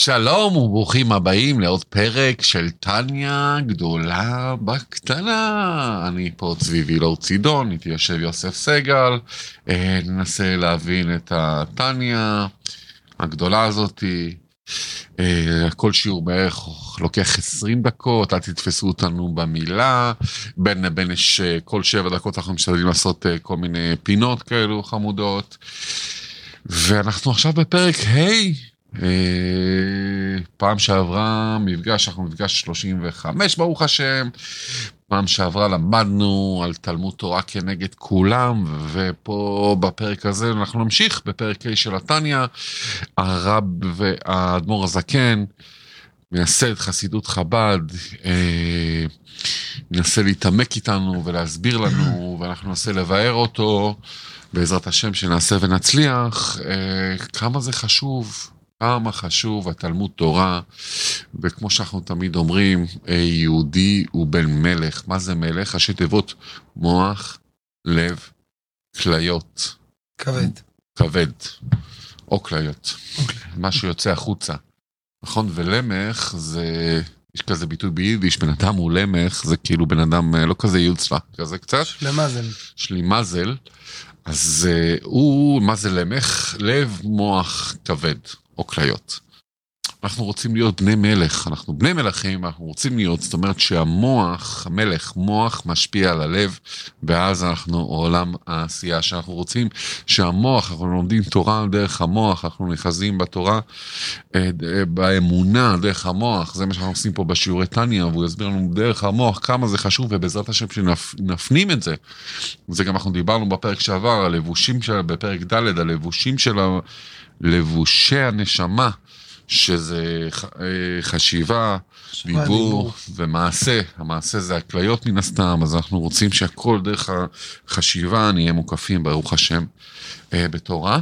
שלום וברוכים הבאים לעוד פרק של טניה גדולה בקטנה. אני פה צבי וילור צידון, איתי יושב יוסף סגל, ננסה להבין את הטניה הגדולה הזאת. כל שיעור בערך לוקח 20 דקות, אל תתפסו אותנו במילה, בין לבין יש כל 7 דקות אנחנו משתדלים לעשות כל מיני פינות כאלו חמודות, ואנחנו עכשיו בפרק היי, פעם שעברה מפגש, אנחנו מפגש 35 ברוך השם, פעם שעברה למדנו על תלמוד תורה כנגד כולם, ופה בפרק הזה אנחנו נמשיך בפרק ה' של התניה. הרב והאדמו"ר הזקן, מייסד חסידות חב"ד, ננסה להתעמק איתנו ולהסביר לנו, ואנחנו ננסה לבאר אותו בעזרת השם שנעשה ונצליח, כמה זה חשוב, כמה חשוב התלמוד תורה. וכמו שאנחנו תמיד אומרים, יהודי הוא בן מלך. מה זה מלך? ראשי תיבות מוח, לב, כליות. כבד. או כליות. מה שיוצא החוצה. נכון? ולמך זה, יש כזה ביטוי ביידיש, בן אדם הוא למך, זה כאילו בן אדם לא כזה יוצלח, כזה קצת. שלימזל. אז הוא, מה זה למך? לב, מוח, כבד. או כליות. אנחנו רוצים להיות בני מלך, אנחנו בני מלכים, אנחנו רוצים להיות, זאת אומרת שהמוח, המלך, מוח משפיע על הלב, ואז אנחנו עולם העשייה שאנחנו רוצים, שהמוח, אנחנו לומדים תורה דרך המוח, אנחנו נחזים בתורה, באמונה דרך המוח, זה מה שאנחנו עושים פה בשיעורי טניה, והוא יסביר לנו דרך המוח כמה זה חשוב, ובעזרת השם שנפנים את זה. זה גם אנחנו דיברנו בפרק שעבר, הלבושים שלה, בפרק ד', הלבושים שלה, לבושי הנשמה, שזה חשיבה, דיבור ומעשה. המעשה זה הכליות מן הסתם, אז אנחנו רוצים שהכל דרך החשיבה נהיה מוקפים ברוך השם בתורה.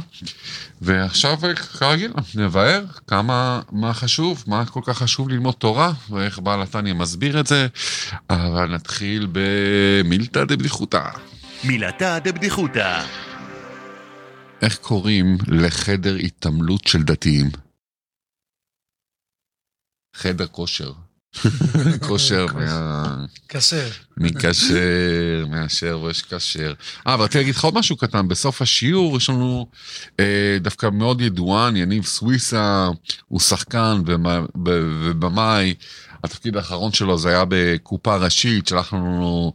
ועכשיו כרגיל נבהר כמה, מה חשוב, מה כל כך חשוב ללמוד תורה, ואיך בעל התניה מסביר את זה. אבל נתחיל במילתא דבדיחותא. מילתא דבדיחותא. איך קוראים לחדר התעמלות של דתיים? חדר כושר. כושר מה... כשר. מכשר, מאשר ויש כשר. ורתי להגיד לך עוד משהו קטן, בסוף השיעור יש לנו דווקא מאוד ידוען, יניב סוויסה, הוא שחקן ובמאי, התפקיד האחרון שלו זה היה בקופה ראשית, שלחנו לנו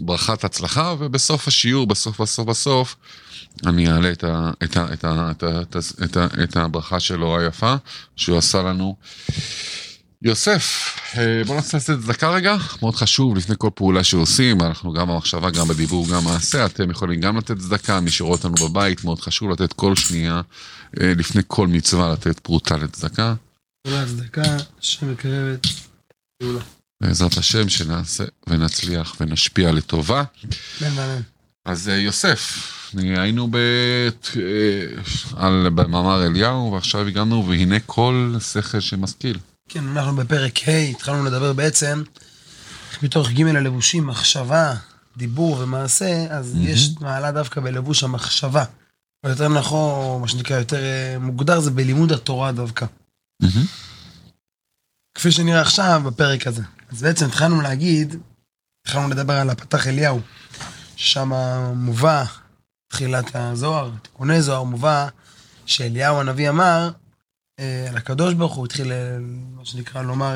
ברכת הצלחה, ובסוף השיעור, בסוף, אני אעלה את הברכה שלו היפה, שהוא עשה לנו. יוסף, בוא נעשה את דקה רגע, מאוד חשוב לפני כל פעולה שעושים, אנחנו גם במחשבה, גם בדיבור, גם מעשה, אתם יכולים גם לתת צדקה, מי שרואה אותנו בבית, מאוד חשוב לתת כל שנייה, לפני כל מצווה לתת פרוטה לצדקה. פעולה צדקה, שמקרבת, פעולה. בעזרת השם שנעשה ונצליח ונשפיע לטובה. אמן. אז יוסף, היינו במאמר אליהו, ועכשיו הגענו, והנה כל שכל שמשכיל. כן, אנחנו בפרק ה' התחלנו לדבר בעצם, מתוך ג' הלבושים, מחשבה, דיבור ומעשה, אז יש מעלה דווקא בלבוש המחשבה. או יותר נכון, מה שנקרא יותר מוגדר, זה בלימוד התורה דווקא. כפי שנראה עכשיו בפרק הזה. אז בעצם התחלנו לדבר על הפתח אליהו, שם מובא, תחילת הזוהר, תיקוני זוהר, מובא שאליהו הנביא אמר, על הקדוש ברוך הוא התחיל, מה שנקרא, לומר,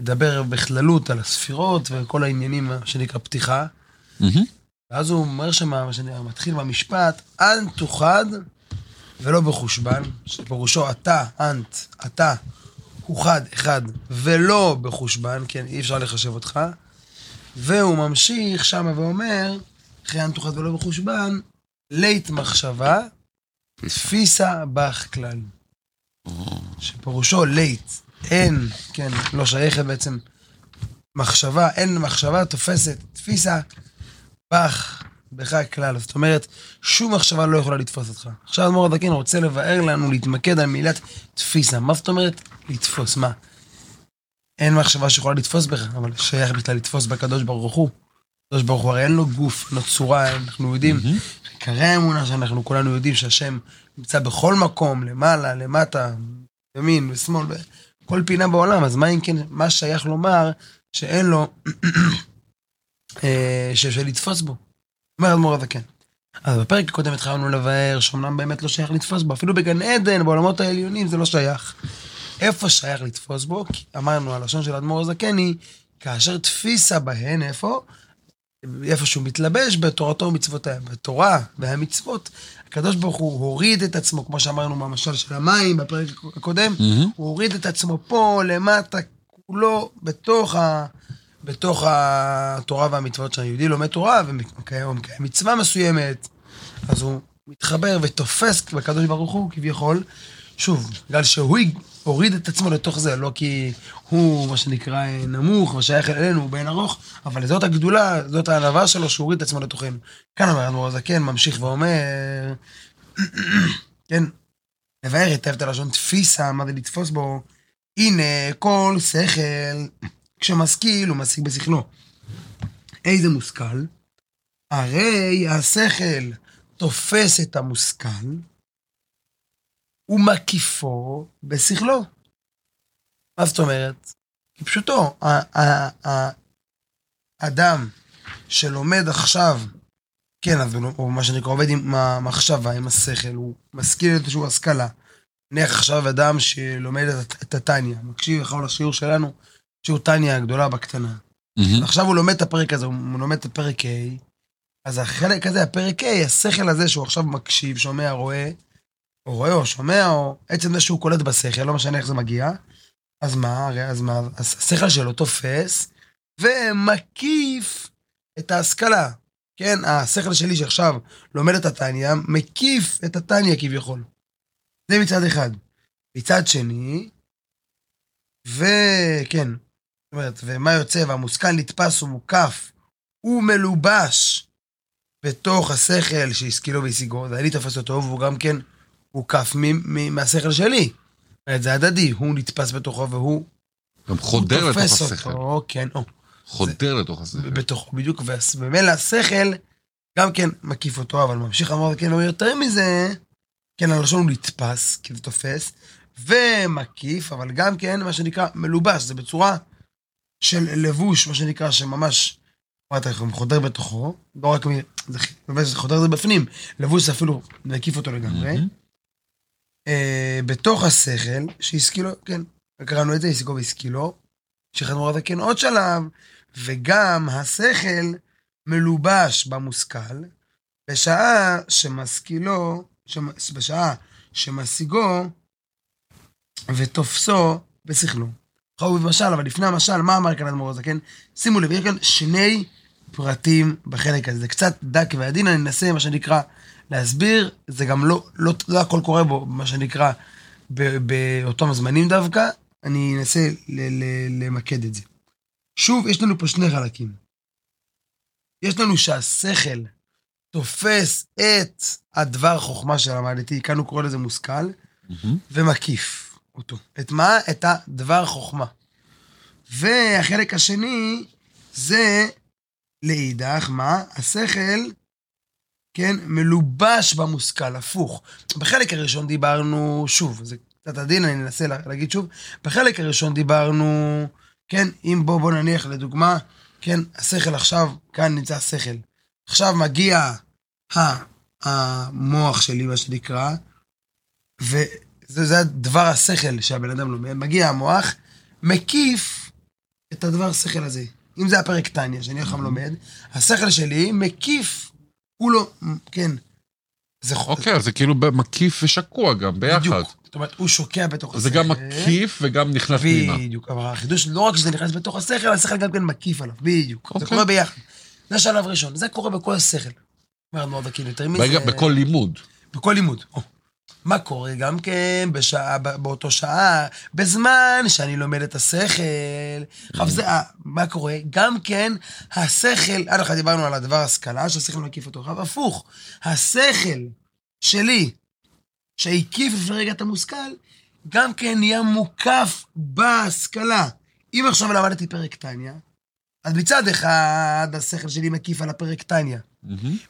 לדבר בכללות על הספירות וכל העניינים, מה שנקרא, פתיחה. ואז הוא אומר שמה, מתחיל במשפט, אנט תוחד ולא בחושבן, שפירושו אתה, אנט, אתה, הוחד, אחד, ולא בחושבן, כן, אי אפשר לחשב אותך. והוא ממשיך שם ואומר, אחרי אנט תוחד ולא בחושבן, לית מחשבה, תפיסה בך כלל. שפירושו לייט, אין, כן, לא שייכת בעצם מחשבה, אין מחשבה תופסת, תפיסה בך כלל. זאת אומרת, שום מחשבה לא יכולה לתפוס אותך. עכשיו אדמו"ר הזקן רוצה לבאר לנו, להתמקד על מילת תפיסה. מה זאת אומרת? לתפוס, מה? אין מחשבה שיכולה לתפוס בך, אבל שייך בכלל לתפוס בקדוש ברוך הוא. הקדוש ברוך הוא הרי אין לו גוף, אין לו צורה, אנחנו יודעים, עיקרי האמונה שאנחנו כולנו יודעים שהשם נמצא בכל מקום, למעלה, למטה, ימין ושמאל, כל פינה בעולם, אז מה אם כן, מה שייך לומר, שאין לו, שאפשר לתפוס בו, אומר אדמו"ר הזקן. אז בפרק הקודם התחלנו לבאר, שאומנם באמת לא שייך לתפוס בו, אפילו בגן עדן, בעולמות העליונים, זה לא שייך. איפה שייך לתפוס בו? כי אמרנו, הלשון של אדמו"ר הזקן היא, כאשר תפיסה בהן, איפה שהוא מתלבש בתורתו ומצוותיה, בתורה והמצוות, הקדוש ברוך הוא הוריד את עצמו, כמו שאמרנו במשל של המים בפרק הקודם, הוא הוריד את עצמו פה למטה, כולו בתוך התורה והמצוות, שהיהודי לומד תורה ומקיים מצווה מסוימת, אז הוא מתחבר ותופס בקדוש ברוך הוא כביכול, שוב, בגלל שהוא הוריד את עצמו לתוך זה, לא כי הוא מה שנקרא נמוך, מה שייך אלינו, הוא בין ארוך, אבל זאת הגדולה, זאת הענבה שלו, שהוא הוריד את עצמו לתוכנו. כאן אומר אדמו"ר הזקן, ממשיך ואומר, כן, לבאר היטב את הלשון תפיסה, מה זה לתפוס בו, הנה כל שכל, כשמשכיל הוא משיג בשכלו. איזה מושכל? הרי השכל תופס את המושכל, ומקיפו בשכלו. מה זאת אומרת? כי פשוטו, האדם שלומד עכשיו, כן, או מה שנקרא עובד עם המחשבה, עם השכל, הוא משכיל איזושהי השכלה. נניח עכשיו אדם שלומד את התניה, מקשיב לך לשיעור שלנו, שהוא תניה הגדולה בקטנה. עכשיו הוא לומד את הפרק הזה, הוא לומד את הפרק A, אז החלק הזה, הפרק A, השכל הזה שהוא עכשיו מקשיב, שומע, רואה, או רואה או שומע, או עצם זה שהוא קולט בשכל, לא משנה איך זה מגיע, אז מה, השכל שלו תופס, ומקיף את ההשכלה, כן, השכל שלי שעכשיו לומד את התניה, מקיף את התניה כביכול, זה מצד אחד, מצד שני, וכן, זאת אומרת, ומה יוצא, והמושכל נתפס ומוקף, ומלובש, בתוך השכל שהשכילו והשיגו, זה אני תופס אותו, והוא גם כן, הוא קף מהשכל שלי. זה הדדי, הוא נתפס בתוכו והוא... גם חודר לתוך השכל. כן, חודר לתוך השכל. בתוכו, בדיוק, ובמילא השכל גם כן מקיף אותו, אבל ממשיך אמר, כן, לא יותר מזה, כן, הלשון הוא נתפס, כי זה תופס, ומקיף, אבל גם כן, מה שנקרא, מלובש, זה בצורה של לבוש, מה שנקרא, שממש... חודר בתוכו, לא רק חודר זה בפנים, לבוש אפילו להקיף אותו לגמרי, בתוך השכל, שהשכילו, כן, קראנו את זה, השכילו והשכילו, שחדמור הזה כן עוד שלב, וגם השכל מלובש במושכל, בשעה שמשכילו, בשעה שמשיגו, ותופסו בשכלו. חוב במשל, אבל לפני המשל, מה אמר כאן אדמו"ר הזקן? שימו לב, יש כאן שני פרטים בחלק הזה, זה קצת דק ועדין, אני אנסה מה שנקרא להסביר, זה גם לא הכל קורה בו, מה שנקרא באותם הזמנים דווקא, אני אנסה למקד את זה. שוב, יש לנו פה שני חלקים. יש לנו שהשכל תופס את הדבר חוכמה שלמדתי, כאן הוא קורא לזה מושכל, ומקיף. אותו. את מה? את הדבר חוכמה. והחלק השני זה להידך, מה? השכל, כן, מלובש במושכל, הפוך. בחלק הראשון דיברנו, שוב, זה קצת עדין, אני אנסה להגיד שוב, בחלק הראשון דיברנו, כן, אם בוא נניח לדוגמה, כן, השכל עכשיו, כאן נמצא השכל. עכשיו מגיע המוח שלי, מה שנקרא, זה הדבר השכל שהבן אדם לומד, מגיע המוח, מקיף את הדבר השכל הזה. אם זה הפרק תניה שאני עכשיו לומד, השכל שלי מקיף, הוא לא, כן. אוקיי, זה כאילו מקיף ושקוע גם ביחד. בדיוק, זאת אומרת, הוא שוקע בתוך השכל. זה גם מקיף וגם נכנס פנימה. בדיוק, אבל החידוש לא רק שזה נכנס בתוך השכל, השכל גם כן מקיף עליו, בדיוק. זה קורה ביחד. זה שלב ראשון, זה קורה בכל השכל. בכל לימוד. בכל לימוד, מה קורה גם כן בשעה, באותו שעה, בזמן שאני לומד את השכל, מה קורה? גם כן, השכל, עד אחד דיברנו על הדבר השכלה, שהשכל מקיף אותו, אבל הפוך, השכל שלי, שהקיף ברגע את המושכל, גם כן נהיה מוקף בהשכלה. אם עכשיו למדתי פרק תניה, אז מצד אחד, השכל שלי מקיף על הפרק תניה.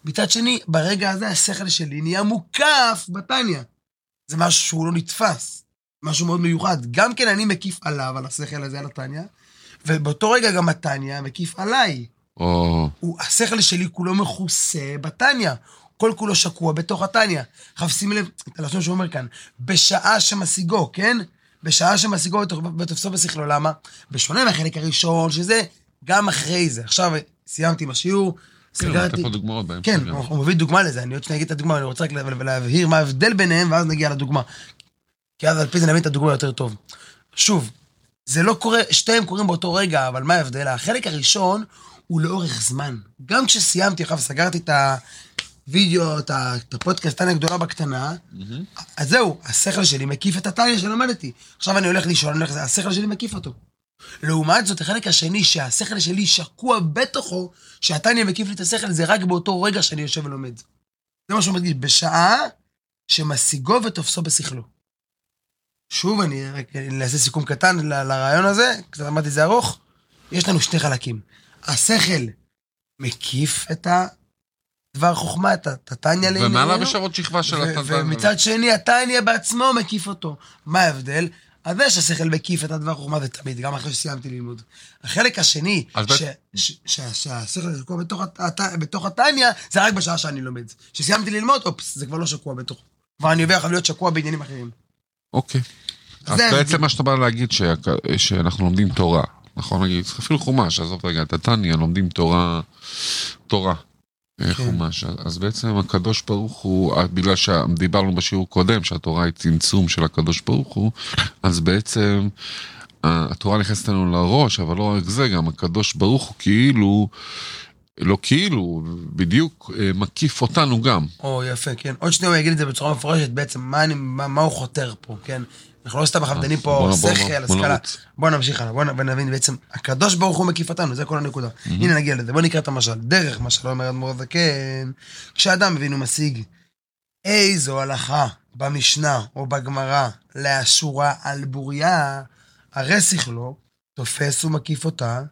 מצד שני, ברגע הזה, השכל שלי נהיה מוקף בתניה. זה משהו שהוא לא נתפס. משהו מאוד מיוחד. גם כן אני מקיף עליו, על השכל הזה, על התניה, ובאותו רגע גם התניה מקיף עליי. השכל שלי כולו מכוסה בתניה. כל כולו שקוע בתוך התניה. חפשים לב, הלשון שהוא אומר כאן, בשעה שמשיגו, כן? בשעה שמשיגו ותופסו בשכלו, למה? בשונה מהחלק הראשון, שזה גם אחרי זה. עכשיו סיימתי בשיעור, סגרתי... כן, הוא מביא דוגמה לזה, אני עוד שנגיד את הדוגמה, אני רוצה רק להבהיר מה ההבדל ביניהם, ואז נגיע לדוגמה. כי אז על פי זה נבין את הדוגמה יותר טוב. שוב, זה לא קורה, שתיהם קוראים באותו רגע, אבל מה ההבדל? החלק הראשון הוא לאורך זמן. גם כשסיימתי, אחר סגרתי את ה... וידאו, את הפודקאסט, תניה גדולה בקטנה, אז זהו, השכל שלי מקיף את התניה שלמדתי. עכשיו אני הולך לישון, השכל שלי מקיף אותו. לעומת זאת, החלק השני, שהשכל שלי שקוע בתוכו, שהתניה מקיף לי את השכל, זה רק באותו רגע שאני יושב ולומד. זה מה שהוא מדגיש, בשעה שמשיגו ותופסו בשכלו. שוב, אני אעשה סיכום קטן לרעיון הזה, קצת אמרתי זה ארוך, יש לנו שני חלקים. השכל מקיף את ה... דבר חוכמה, תתניה לעניינו. ומעלה בשרות שכבה של התתניה. ומצד שני, התניה בעצמו מקיף אותו. מה ההבדל? אז יש השכל מקיף את הדבר חוכמה, ותמיד, גם אחרי שסיימתי ללמוד. החלק השני, שהשכל שקוע בתוך התניה, זה רק בשעה שאני לומד. שסיימתי ללמוד, אופס, זה כבר לא שקוע בתוך. כבר אני עובר להיות שקוע בעניינים אחרים. אוקיי. אז בעצם מה שאתה בא להגיד, שאנחנו לומדים תורה. נכון, נגיד, אפילו חומש, עזוב רגע, התניה, לומדים תורה. חומש. אז בעצם הקדוש ברוך הוא, בגלל שדיברנו בשיעור קודם שהתורה היא צמצום של הקדוש ברוך הוא, אז בעצם התורה נכנסת לנו לראש, אבל לא רק זה, גם הקדוש ברוך הוא כאילו, לא כאילו, בדיוק מקיף אותנו גם. יפה, כן. עוד שניה הוא יגיד את זה בצורה מפורשת, בעצם מה הוא חותר פה, כן? אנחנו לא סתם מחבדנים פה שכל, השכלה. בוא נמשיך הלאה, בוא נבין בעצם, הקדוש ברוך הוא מקיף אותנו, זה כל הנקודה. הנה נגיע לזה, בוא נקרא את המשל. דרך משל, אומר אדמו"ר הזקן, כשאדם מבין ומשיג איזו הלכה במשנה או בגמרא לאשורה על בוריה, הרי שכלו תופס ומקיף אותה,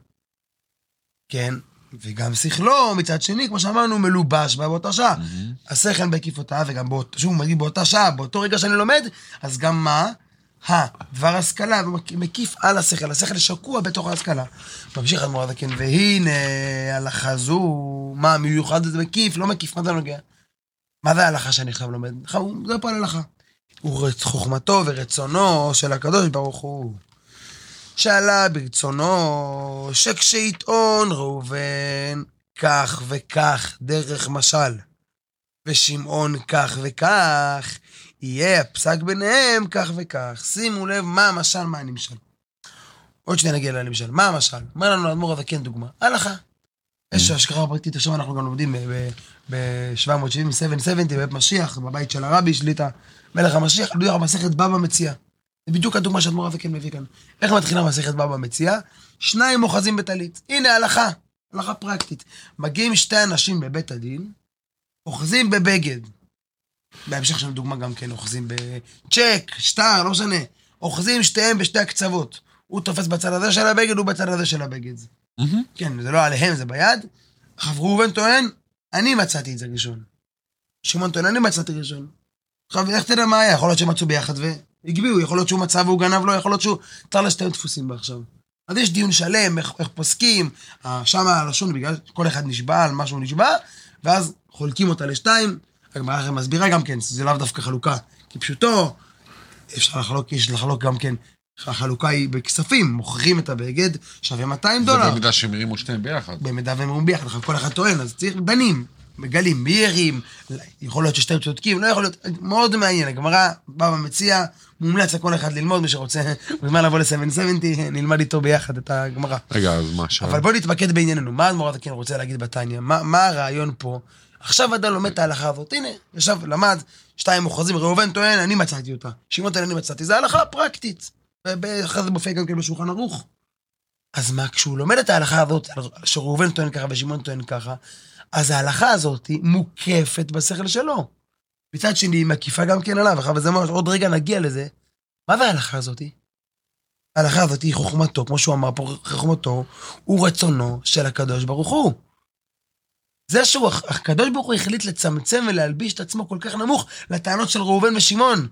כן, וגם שכלו מצד שני, כמו שאמרנו, מלובש בה באותה שעה. השכל מקיף אותה, וגם באותה שעה, באותו רגע שאני לומד, אז גם מה? דבר השכלה מקיף על השכל, השכל שקוע בתוך ההשכלה. ממשיך אדמו"ר הזקן, והנה הלכה זו, מה מיוחד זה מקיף, לא מקיף, מה זה נוגע? מה זה ההלכה שאני חייב לומד? זה פה על הלכה. הוא חוכמתו ורצונו של הקדוש ברוך הוא. שאלה ברצונו שכשיטעון ראובן כך וכך דרך משל, ושמעון כך וכך, יהיה הפסק ביניהם כך וכך. שימו לב מה המשל, מה הנמשל. עוד שניה נגיע לנמשל. מה המשל? אומר לנו לאדמו"ר הזקן דוגמה. הלכה. יש השכחה פרקטית, עכשיו אנחנו גם לומדים ב-770, 770, בבית משיח, בבית של הרבי, שליטה מלך המשיח, לומדים במסכת בבא מציעא. זה בדיוק הדוגמה שאדמו"ר הזקן מביא כאן. איך מתחילה מסכת בבא מציעא? שניים מוחזים בטלית. הנה הלכה. הלכה פרקטית. מגיעים שתי אנשים לבית הדין, אוחזים בבגד. בהמשך של דוגמה גם כן, אוחזים בצ'ק, שטר, לא משנה. אוחזים שתיהם בשתי הקצוות. הוא תופס בצד הזה של הבגד, הוא בצד הזה של הבגד. כן, זה לא עליהם, זה ביד. ראובן טוען, אני מצאתי את זה ראשון. שמעון טוען, אני מצאתי ראשון. איך תדע מה היה? יכול להיות שהם מצאו ביחד והגביעו, יכול להיות שהוא מצא והוא גנב לו, יכול להיות שהוא צריך לשתיהם דפוסים בה עכשיו. אז יש דיון שלם, איך פוסקים, שם הלשון, בגלל כל אחד נשבע על משהו נשבע, ואז חולקים אותה לשתיים. הגמרא אחרי מסבירה גם כן, זה לאו דווקא חלוקה, כי פשוטו, אפשר לחלוק, יש לחלוק גם כן, החלוקה היא בכספים, מוכרים את הבגד, שווה $200. זה במידה שהם הרימו שתיהם ביחד. במידה והם הרימו ביחד, כל אחד טוען, אז צריך דנים, מגלים, מי הרים, יכול להיות ששתיהם צודקים, לא יכול להיות, מאוד מעניין, הגמרא בבא מציעא, מומלץ לכל אחד ללמוד, מי שרוצה, בזמן לבוא ל-770, נלמד איתו ביחד את הגמרא. רגע, אז מה שאלה? אבל בואו נתמקד בענייננו, מה האדמו"ר הזקן רוצה להגיד בתניא? מה הרעיון פה? עכשיו אדם לומד את ההלכה הזאת, הנה, ישב, למד, שתיים מוחזים, ראובן טוען, אני מצאתי אותה, שמעון טוען, אני מצאתי, זה ההלכה הפרקטית, ואחרי זה מופיע גם כן בשולחן ערוך. אז מה, כשהוא לומד את ההלכה הזאת, שראובן טוען ככה ושמעון טוען ככה, אז ההלכה הזאת מוקפת בשכל שלו. מצד שני, היא מקיפה גם כן עליו, אחרי זה ממש, עוד רגע נגיע לזה, מה זה ההלכה הזאת? ההלכה הזאת היא חוכמתו, כמו שהוא אמר פה, חוכמתו ורצונו של הקדוש ברוך הוא. זה שהוא, הקדוש ברוך הוא החליט לצמצם ולהלביש את עצמו כל כך נמוך לטענות של ראובן ושמעון,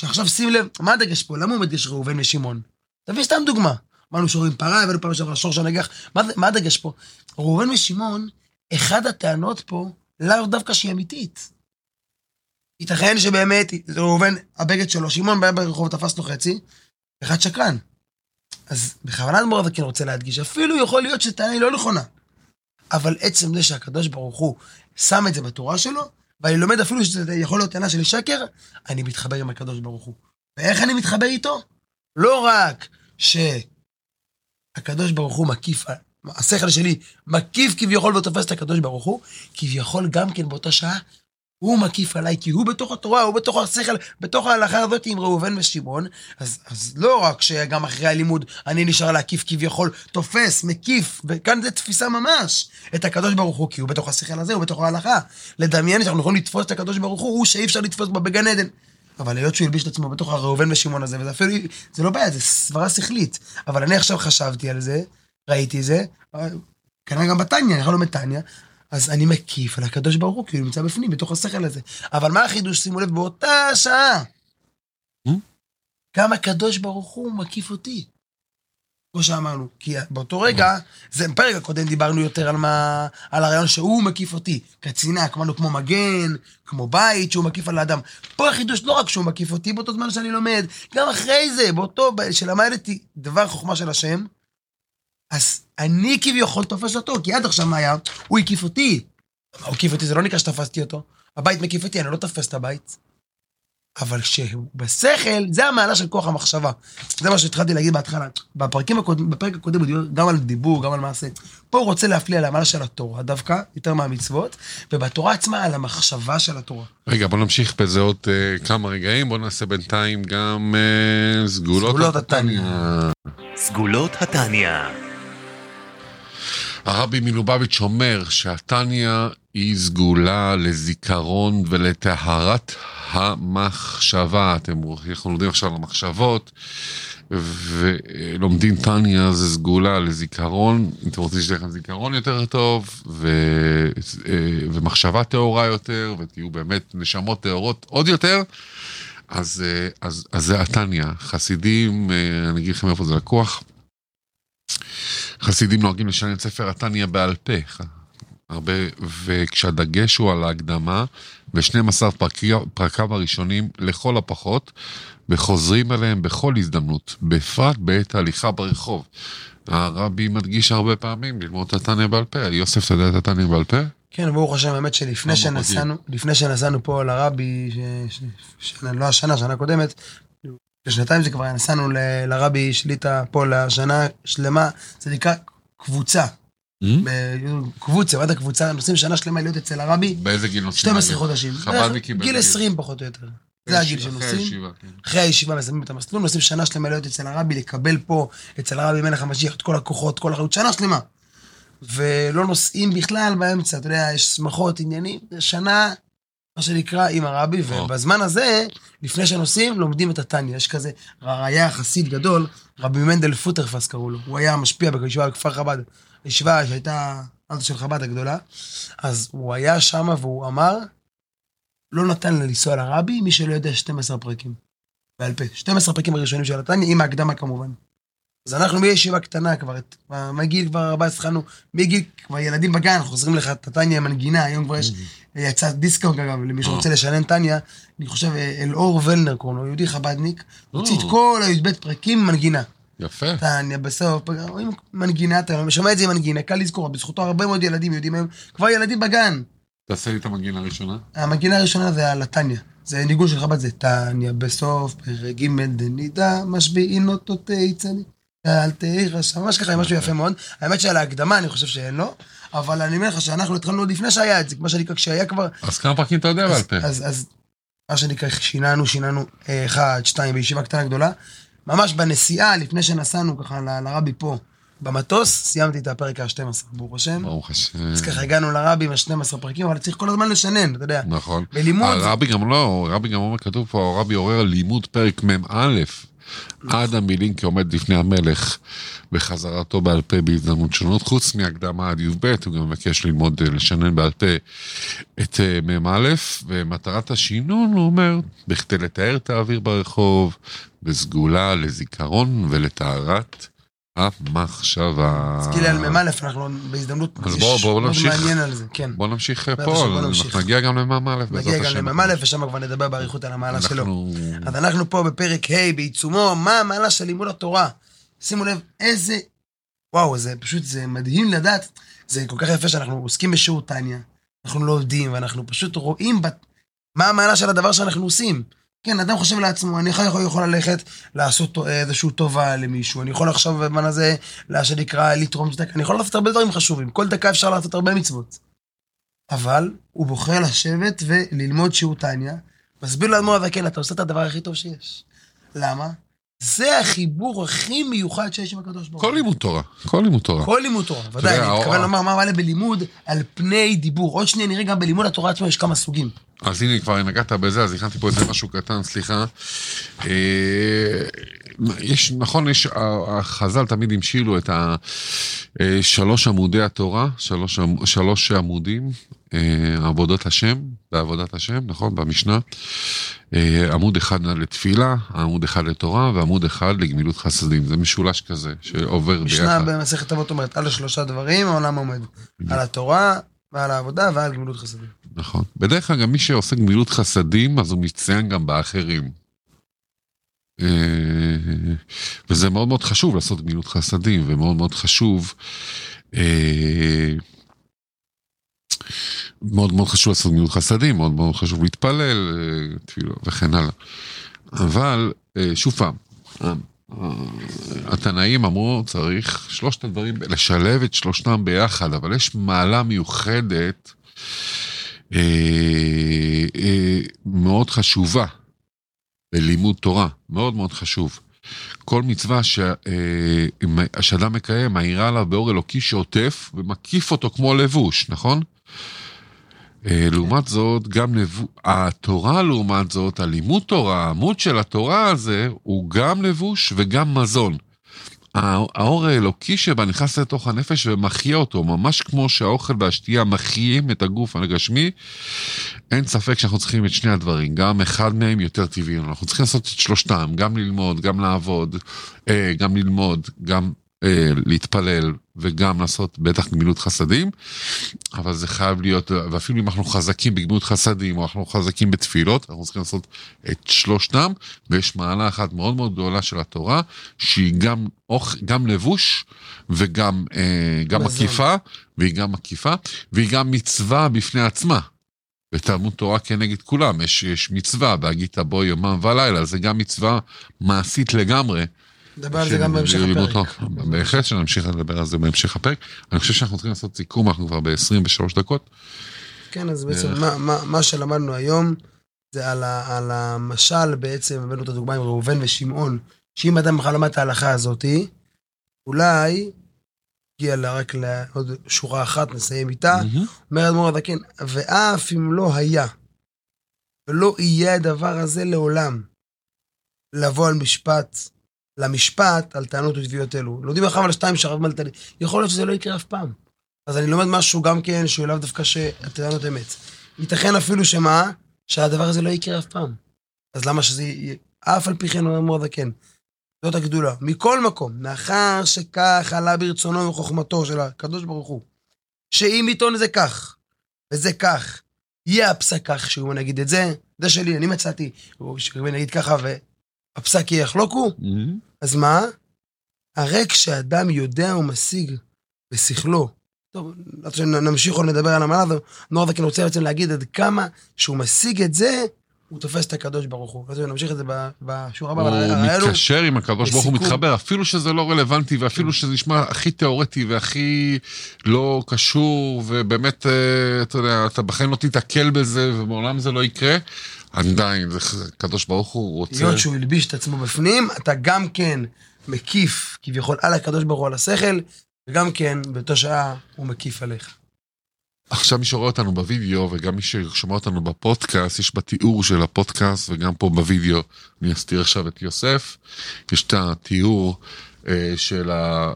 שעכשיו שים לב, מה הדגש פה? למה הוא מדגיש ראובן ושמעון? תביא סתם דוגמה. אמרנו שרואים פרה, הבאנו פעם שעברה שור שנגח. מה הדגש פה? ראובן ושמעון, אחד הטענות פה, לא דווקא שהיא אמיתית. ייתכן שבאמת, ראובן, הבגד שלו, שמעון בא ברחוב, תפס לו חצי, אחד שקרן. אז בכוונת מורה וכן רוצה להדגיש, אפילו יכול להיות שטענה היא לא נכונה. אבל עצם זה שהקדוש ברוך הוא שם את זה בתורה שלו, ואני לומד אפילו שזה יכול להיות טענה של שקר, אני מתחבר עם הקדוש ברוך הוא. ואיך אני מתחבר איתו? לא רק שהקדוש ברוך הוא מקיף, השכל שלי מקיף כביכול ותופס את הקדוש ברוך הוא, כביכול גם כן באותה שעה, הוא מקיף עליי, כי הוא בתוך התורה, הוא בתוך השכל, בתוך ההלכה הזאת עם ראובן ושמעון, אז לא רק שגם אחרי הלימוד אני נשאר להקיף כביכול, תופס, מקיף, וכאן זה תפיסה ממש, את הקדוש ברוך הוא, כי הוא בתוך השכל הזה, הוא בתוך ההלכה, לדמיין שאנחנו יכולים לתפוס את הקדוש ברוך הוא, הוא שאי אפשר לתפוס בה בגן עדן, אבל להיות שהוא ילביש את עצמו בתוך הראובן ושמעון הזה, וזה אפילו, זה לא בעיה, זה סברה שכלית, אבל אני עכשיו חשבתי על זה, ראיתי זה, כנראה גם בתניה, אני חלום את תניה, אז אני מקיף על הקדוש ברוך הוא, כי הוא נמצא בפנים, בתוך השכל הזה. אבל מה החידוש? שימו לב, באותה שעה, גם הקדוש ברוך הוא מקיף אותי. כמו שאמרנו, כי באותו רגע, זה בפרק הקודם דיברנו יותר על מה, על הרעיון שהוא מקיף אותי, כצינה, כמו מגן, כמו בית, שהוא מקיף על האדם. פה החידוש לא רק שהוא מקיף אותי, באותו זמן שאני לומד, גם אחרי זה, באותו, שלמדתי דבר חוכמה של השם, אז אני כביכול תופס אותו, כי עד עכשיו מה היה? הוא הקיף אותי. הוא הקיף אותי, זה לא נקרא שתפסתי אותו. הבית מקיף אותי, אני לא תופס את הבית. אבל שבשכל, זה המעלה של כוח המחשבה. זה מה שהתחלתי להגיד בהתחלה. בפרק הקודם הוא גם על דיבור, גם על מעשה. פה הוא רוצה להפליע על המעלה של התורה, דווקא, יותר מהמצוות, ובתורה עצמה על המחשבה של התורה. רגע, בוא נמשיך בזה עוד כמה רגעים, בוא נעשה בינתיים גם סגולות התניה. סגולות התניה. הרבי מלובביץ' אומר שהתניה היא סגולה לזיכרון ולטהרת המחשבה. אנחנו לומדים עכשיו על המחשבות, ולומדים תניה זה סגולה לזיכרון, אם אתם רוצים שתהיה לכם זיכרון יותר טוב, ומחשבה טהורה יותר, ותהיו באמת נשמות טהורות עוד יותר, אז זה התניה. חסידים, אני אגיד לכם איפה זה לקוח, חסידים נוהגים לשנן את ספר התניה בעל פה, הרבה, וכשהדגש הוא על ההקדמה, ב-12 פרקיו הראשונים לכל הפחות, וחוזרים אליהם בכל הזדמנות, בפרט בעת ההליכה ברחוב. הרבי מדגיש הרבה פעמים ללמוד את התניה בעל פה. יוסף, אתה יודע את התניה בעל פה? כן, ברוך השם, האמת שלפני שנסענו פה לרבי, לא השנה, שנה קודמת, בשנתיים זה כבר נסענו לרבי שליטה פה לשנה שלמה, זה נקרא קבוצה. קבוצה, ועד הקבוצה, נוסעים שנה שלמה להיות אצל הרבי. באיזה גיל נוסעים? 12 חודשים. גיל 20 פחות או יותר. זה הגיל שנוסעים. אחרי הישיבה מסיימים את המסלול, נוסעים שנה שלמה להיות אצל הרבי, לקבל פה אצל הרבי מלך המשיח, את כל הכוחות, כל החיות, שנה שלמה. ולא נוסעים בכלל באמצע, אתה יודע, יש שמחות, עניינים, שנה... מה שנקרא עם הרבי, ובזמן הזה, לפני שנוסעים, לומדים את התניה. יש כזה, היה חסיד גדול, רבי מנדל פוטרפס קראו לו, הוא היה משפיע בישיבה בכפר חב"ד, הישיבה שהייתה אז של חב"ד הגדולה, אז הוא היה שם והוא אמר, לא נתן לה לנסוע לרבי, מי שלא יודע 12 פרקים, בעל פה, 12 פרקים הראשונים של התניה, עם ההקדמה כמובן. אז אנחנו מישיבה קטנה כבר, מגיל כבר 14 התחלנו, מגיל כבר ילדים בגן, חוזרים לך את התניה מנגינה, היום כבר יש, יצא דיסקאונט אגב, למי שרוצה לשנן תניה, אני חושב אלאור ולנר קורנו, יהודי חבדניק, הוציא את כל הי"ב פרקים מנגינה. יפה. תניה בסוף, מנגינה, אתה שומע את זה עם מנגינה, קל לזכור, בזכותו הרבה מאוד ילדים יודעים היום, כבר ילדים בגן. תעשה לי את המנגינה הראשונה. המנגינה הראשונה זה על התניה. זה ניגון של חב"ד, זה תניה בסוף, פרק ג' דנידה, משביעין אותו תיצני. אל תירש, ממש ככה, משהו יפה מאוד. האמת שעל ההקדמה אני חושב שאין לו, אבל אני אומר לך שאנחנו התחלנו עוד לפני שהיה את זה, מה שנקרא כשהיה כבר... אז כמה פרקים אתה יודע על פה? אז מה שנקרא, שיננו 1, 2, בישיבה קטנה גדולה, ממש בנסיעה, לפני שנסענו ככה לרבי פה, במטוס, סיימתי את הפרק ה-12, ברוך השם. ברוך השם. אז ככה הגענו לרבי עם ה-12 פרקים, אבל צריך כל הזמן לשנן, אתה יודע. נכון. בלימוד... הרבי גם לא, הרבי גם אומר כתוב פה, הרבי עורר לימוד פרק מ' א' עד המילים כי עומד לפני המלך בחזרתו בעל פה בהזדמנות שונות, חוץ מהקדמה עד י"ב, הוא גם מבקש ללמוד לשנן בעל פה את מ"א, ומטרת השינון, הוא אומר, בכדי לתאר את האוויר ברחוב, בסגולה, לזיכרון ולתארת המחשבה. סגילה על מ"א, אנחנו בהזדמנות, אז בואו נמשיך, בואו נמשיך פה, אנחנו נגיע גם למ"א, נגיע גם למ"א, ושם כבר נדבר באריכות על המעלה שלו. אז אנחנו פה בפרק ה' בעיצומו, מה המעלה של לימוד התורה? שימו לב איזה, וואו, זה פשוט, זה מדהים לדעת, זה כל כך יפה שאנחנו עוסקים בשיעור תניה, אנחנו לא עובדים, ואנחנו פשוט רואים מה המעלה של הדבר שאנחנו עושים. כן, אדם חושב לעצמו, אני יכול ללכת לעשות איזשהו טובה למישהו, אני יכול עכשיו במן הזה, שנקרא לתרום צדקה, אני יכול לעשות הרבה דברים חשובים, כל דקה אפשר לעשות הרבה מצוות. אבל הוא בוחר לשבת וללמוד שיעור תניה, מסביר לאדמו"ר הזקן, אתה עושה את הדבר הכי טוב שיש. למה? זה החיבור הכי מיוחד שיש עם הקדוש ברוך הוא. כל לימוד תורה, כל לימוד תורה. כל לימוד תורה, ודאי, אני מתכוון לומר מה מעלה בלימוד על פני דיבור. עוד שנייה נראה גם בלימוד התורה עצמו יש כמה סוגים. אז הנה כבר נגעת בזה, אז הכנתי פה איזה משהו קטן, סליחה. יש, נכון, יש, החז"ל תמיד המשילו את שלוש עמודי התורה, שלוש עמודים, עבודת השם, בעבודת השם, נכון, במשנה, עמוד אחד לתפילה, עמוד אחד לתורה, ועמוד אחד לגמילות חסדים. זה משולש כזה, שעובר ביחד. משנה במסכת אבות אומרת, על שלושה דברים, העולם עומד. על התורה, ועל העבודה, ועל גמילות חסדים. נכון. בדרך כלל, גם מי שעושה גמילות חסדים, אז הוא מציין גם באחרים. וזה מאוד מאוד חשוב לעשות גמילות חסדים, ומאוד מאוד חשוב, מאוד מאוד חשוב לעשות גמילות חסדים, מאוד מאוד חשוב להתפלל, וכן הלאה. אבל, שוב פעם, התנאים אמרו, צריך שלושת הדברים, לשלב את שלושתם ביחד, אבל יש מעלה מיוחדת, מאוד חשובה, בלימוד תורה, מאוד מאוד חשוב. כל מצווה שאדם מקיים, מאירה עליו באור אלוקי שעוטף, ומקיף אותו כמו לבוש, נכון? לעומת זאת, גם התורה לעומת זאת, הלימוד תורה, העמוד של התורה הזה, הוא גם לבוש וגם מזון. האור האלוקי שבה נכנס לתוך הנפש ומחיה אותו, ממש כמו שהאוכל והשתייה מחיים את הגוף הגשמי, אין ספק שאנחנו צריכים את שני הדברים, גם אחד מהם יותר טבעי, אנחנו צריכים לעשות את שלושתם, גם ללמוד, גם לעבוד, גם ללמוד, גם להתפלל, וגם לעשות בטח גמילות חסדים, אבל זה חייב להיות, ואפילו אם אנחנו חזקים בגמילות חסדים, או אנחנו חזקים בתפילות, אנחנו צריכים לעשות את שלושתם, ויש מעלה אחת מאוד מאוד גדולה של התורה, שהיא גם לבוש, וגם מקיפה, והיא גם מקיפה, והיא גם מצווה בפני עצמה, ותלמוד תורה כנגד כולם, יש מצווה, בהגית בו יומם ולילה, זה גם מצווה מעשית לגמרי, נדבר על זה גם בהמשך הפרק. בהחלט שנמשיך לדבר על זה בהמשך הפרק. אני חושב שאנחנו צריכים לעשות סיכום, אנחנו כבר ב-23 דקות. כן, אז בעצם מה שלמדנו היום, זה על המשל בעצם, הבאנו את הדוגמה עם ראובן ושמעון, שאם אדם בכלל למד את ההלכה הזאת, אולי הגיע רק לעוד שורה אחת, נסיים איתה, אומר אדמו"ר הזקן, ואף אם לא היה, ולא יהיה הדבר הזה לעולם, לבוא על משפט, למשפט, על טענות ותביעות אלו. לומדים אחר על שתיים שרב מלטני. יכול להיות שזה לא יקרה אף פעם. אז אני לומד משהו גם כן, שהוא אליו דווקא שהטענות אמת. ייתכן אפילו שמה? שהדבר הזה לא יקרה אף פעם. אז למה שזה אף על פי כן אומר אדמו"ר הזקן? זאת הגדולה. מכל מקום, מאחר שכך עלה ברצונו וחוכמתו של הקדוש ברוך הוא, שאם עיתון זה כך, וזה כך, יהיה הפסק כך, שהוא נגיד את זה, זה שלי, אני מצאתי, או שכרבי נגיד ככה הפסק יחלוקו, אז מה? הרי כשאדם יודע ומשיג בשכלו, טוב, נמשיך עוד לדבר על המעלה, אדמו"ר הזקן רוצה בעצם להגיד עד כמה שהוא משיג את זה, הוא תופס את הקדוש ברוך הוא. נמשיך את זה בשורה הבאה. הוא מתקשר עם הקדוש ברוך הוא, מתחבר, אפילו שזה לא רלוונטי, ואפילו שזה נשמע הכי תיאורטי, והכי לא קשור, ובאמת, אתה יודע, אתה בכלל לא תתעכל בזה, ובעולם זה לא יקרה, עדיין, הקדוש ברוך הוא רוצה... להיות שהוא ילביש את עצמו בפנים, אתה גם כן מקיף, כביכול על הקדוש ברוך הוא על השכל, וגם כן, באותה שעה, הוא מקיף עליך. עכשיו מי שרואה אותנו בווידאו, וגם מי ששומע אותנו בפודקאסט, יש בתיאור של הפודקאסט, וגם פה בווידאו, אני אסתיר עכשיו את יוסף, יש את התיאור של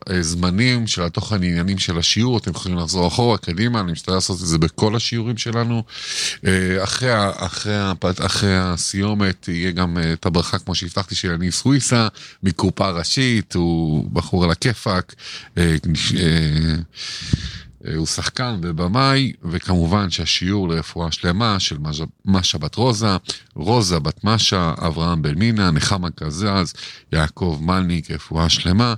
הזמנים, של התוכן העניינים של השיעור, אתם יכולים לחזור אחורה, קדימה, אני משתדל לעשות את זה בכל השיעורים שלנו, אחרי הסיומת, יהיה גם את הברכה, כמו שהבטחתי, של אני סוויסה, מקופה ראשית, הוא בחור על הכיפק, הוא שחקן ובמאי, וכמובן שהשיעור לרפואה שלמה של משה בת רוזה, רוזה בת משה, אברהם בן מינה, נחמה קזז, יעקב מלניק, רפואה שלמה,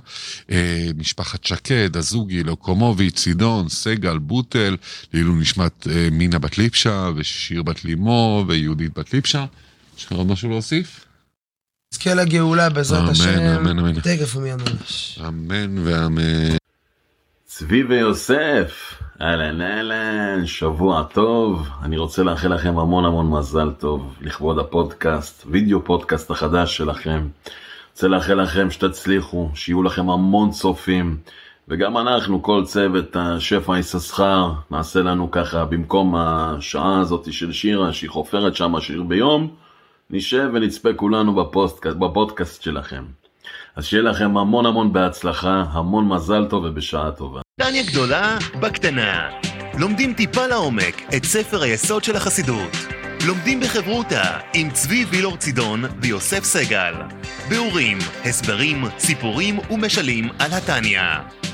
משפחת שקד, הזוגי, לוקומוביץ, צידון, סגל, בוטל, לעילוי נשמת מינה בת ליפשה, ושיר בת לימו, ויהודית בת ליפשה. יש לך עוד משהו להוסיף? נזכה לגאולה בעזרת השם, תגף ומי המנש. אמן ואמן. צבי ויוסף, אהלן אהלן, שבוע טוב. אני רוצה לאחל לכם המון המון מזל טוב לכבוד הפודקאסט, וידאו פודקאסט החדש שלכם. רוצה לאחל לכם שתצליחו, שיהיו לכם המון צופים, וגם אנחנו, כל צוות השפע יששכר, נעשה לנו ככה, במקום השעה הזאת של שירה, שהיא חופרת שם שיר ביום, נשב ונצפה כולנו בפודקאסט שלכם. אז שיהיה לכם המון המון בהצלחה, המון מזל טוב ובשעה טובה. קטניה גדולה בקטנה. לומדים טיפה לעומק את ספר היסוד של החסידות. לומדים בחברותה עם צבי וילור צידון ויוסף סגל. ביאורים, הסברים, סיפורים ומשלים על התניה.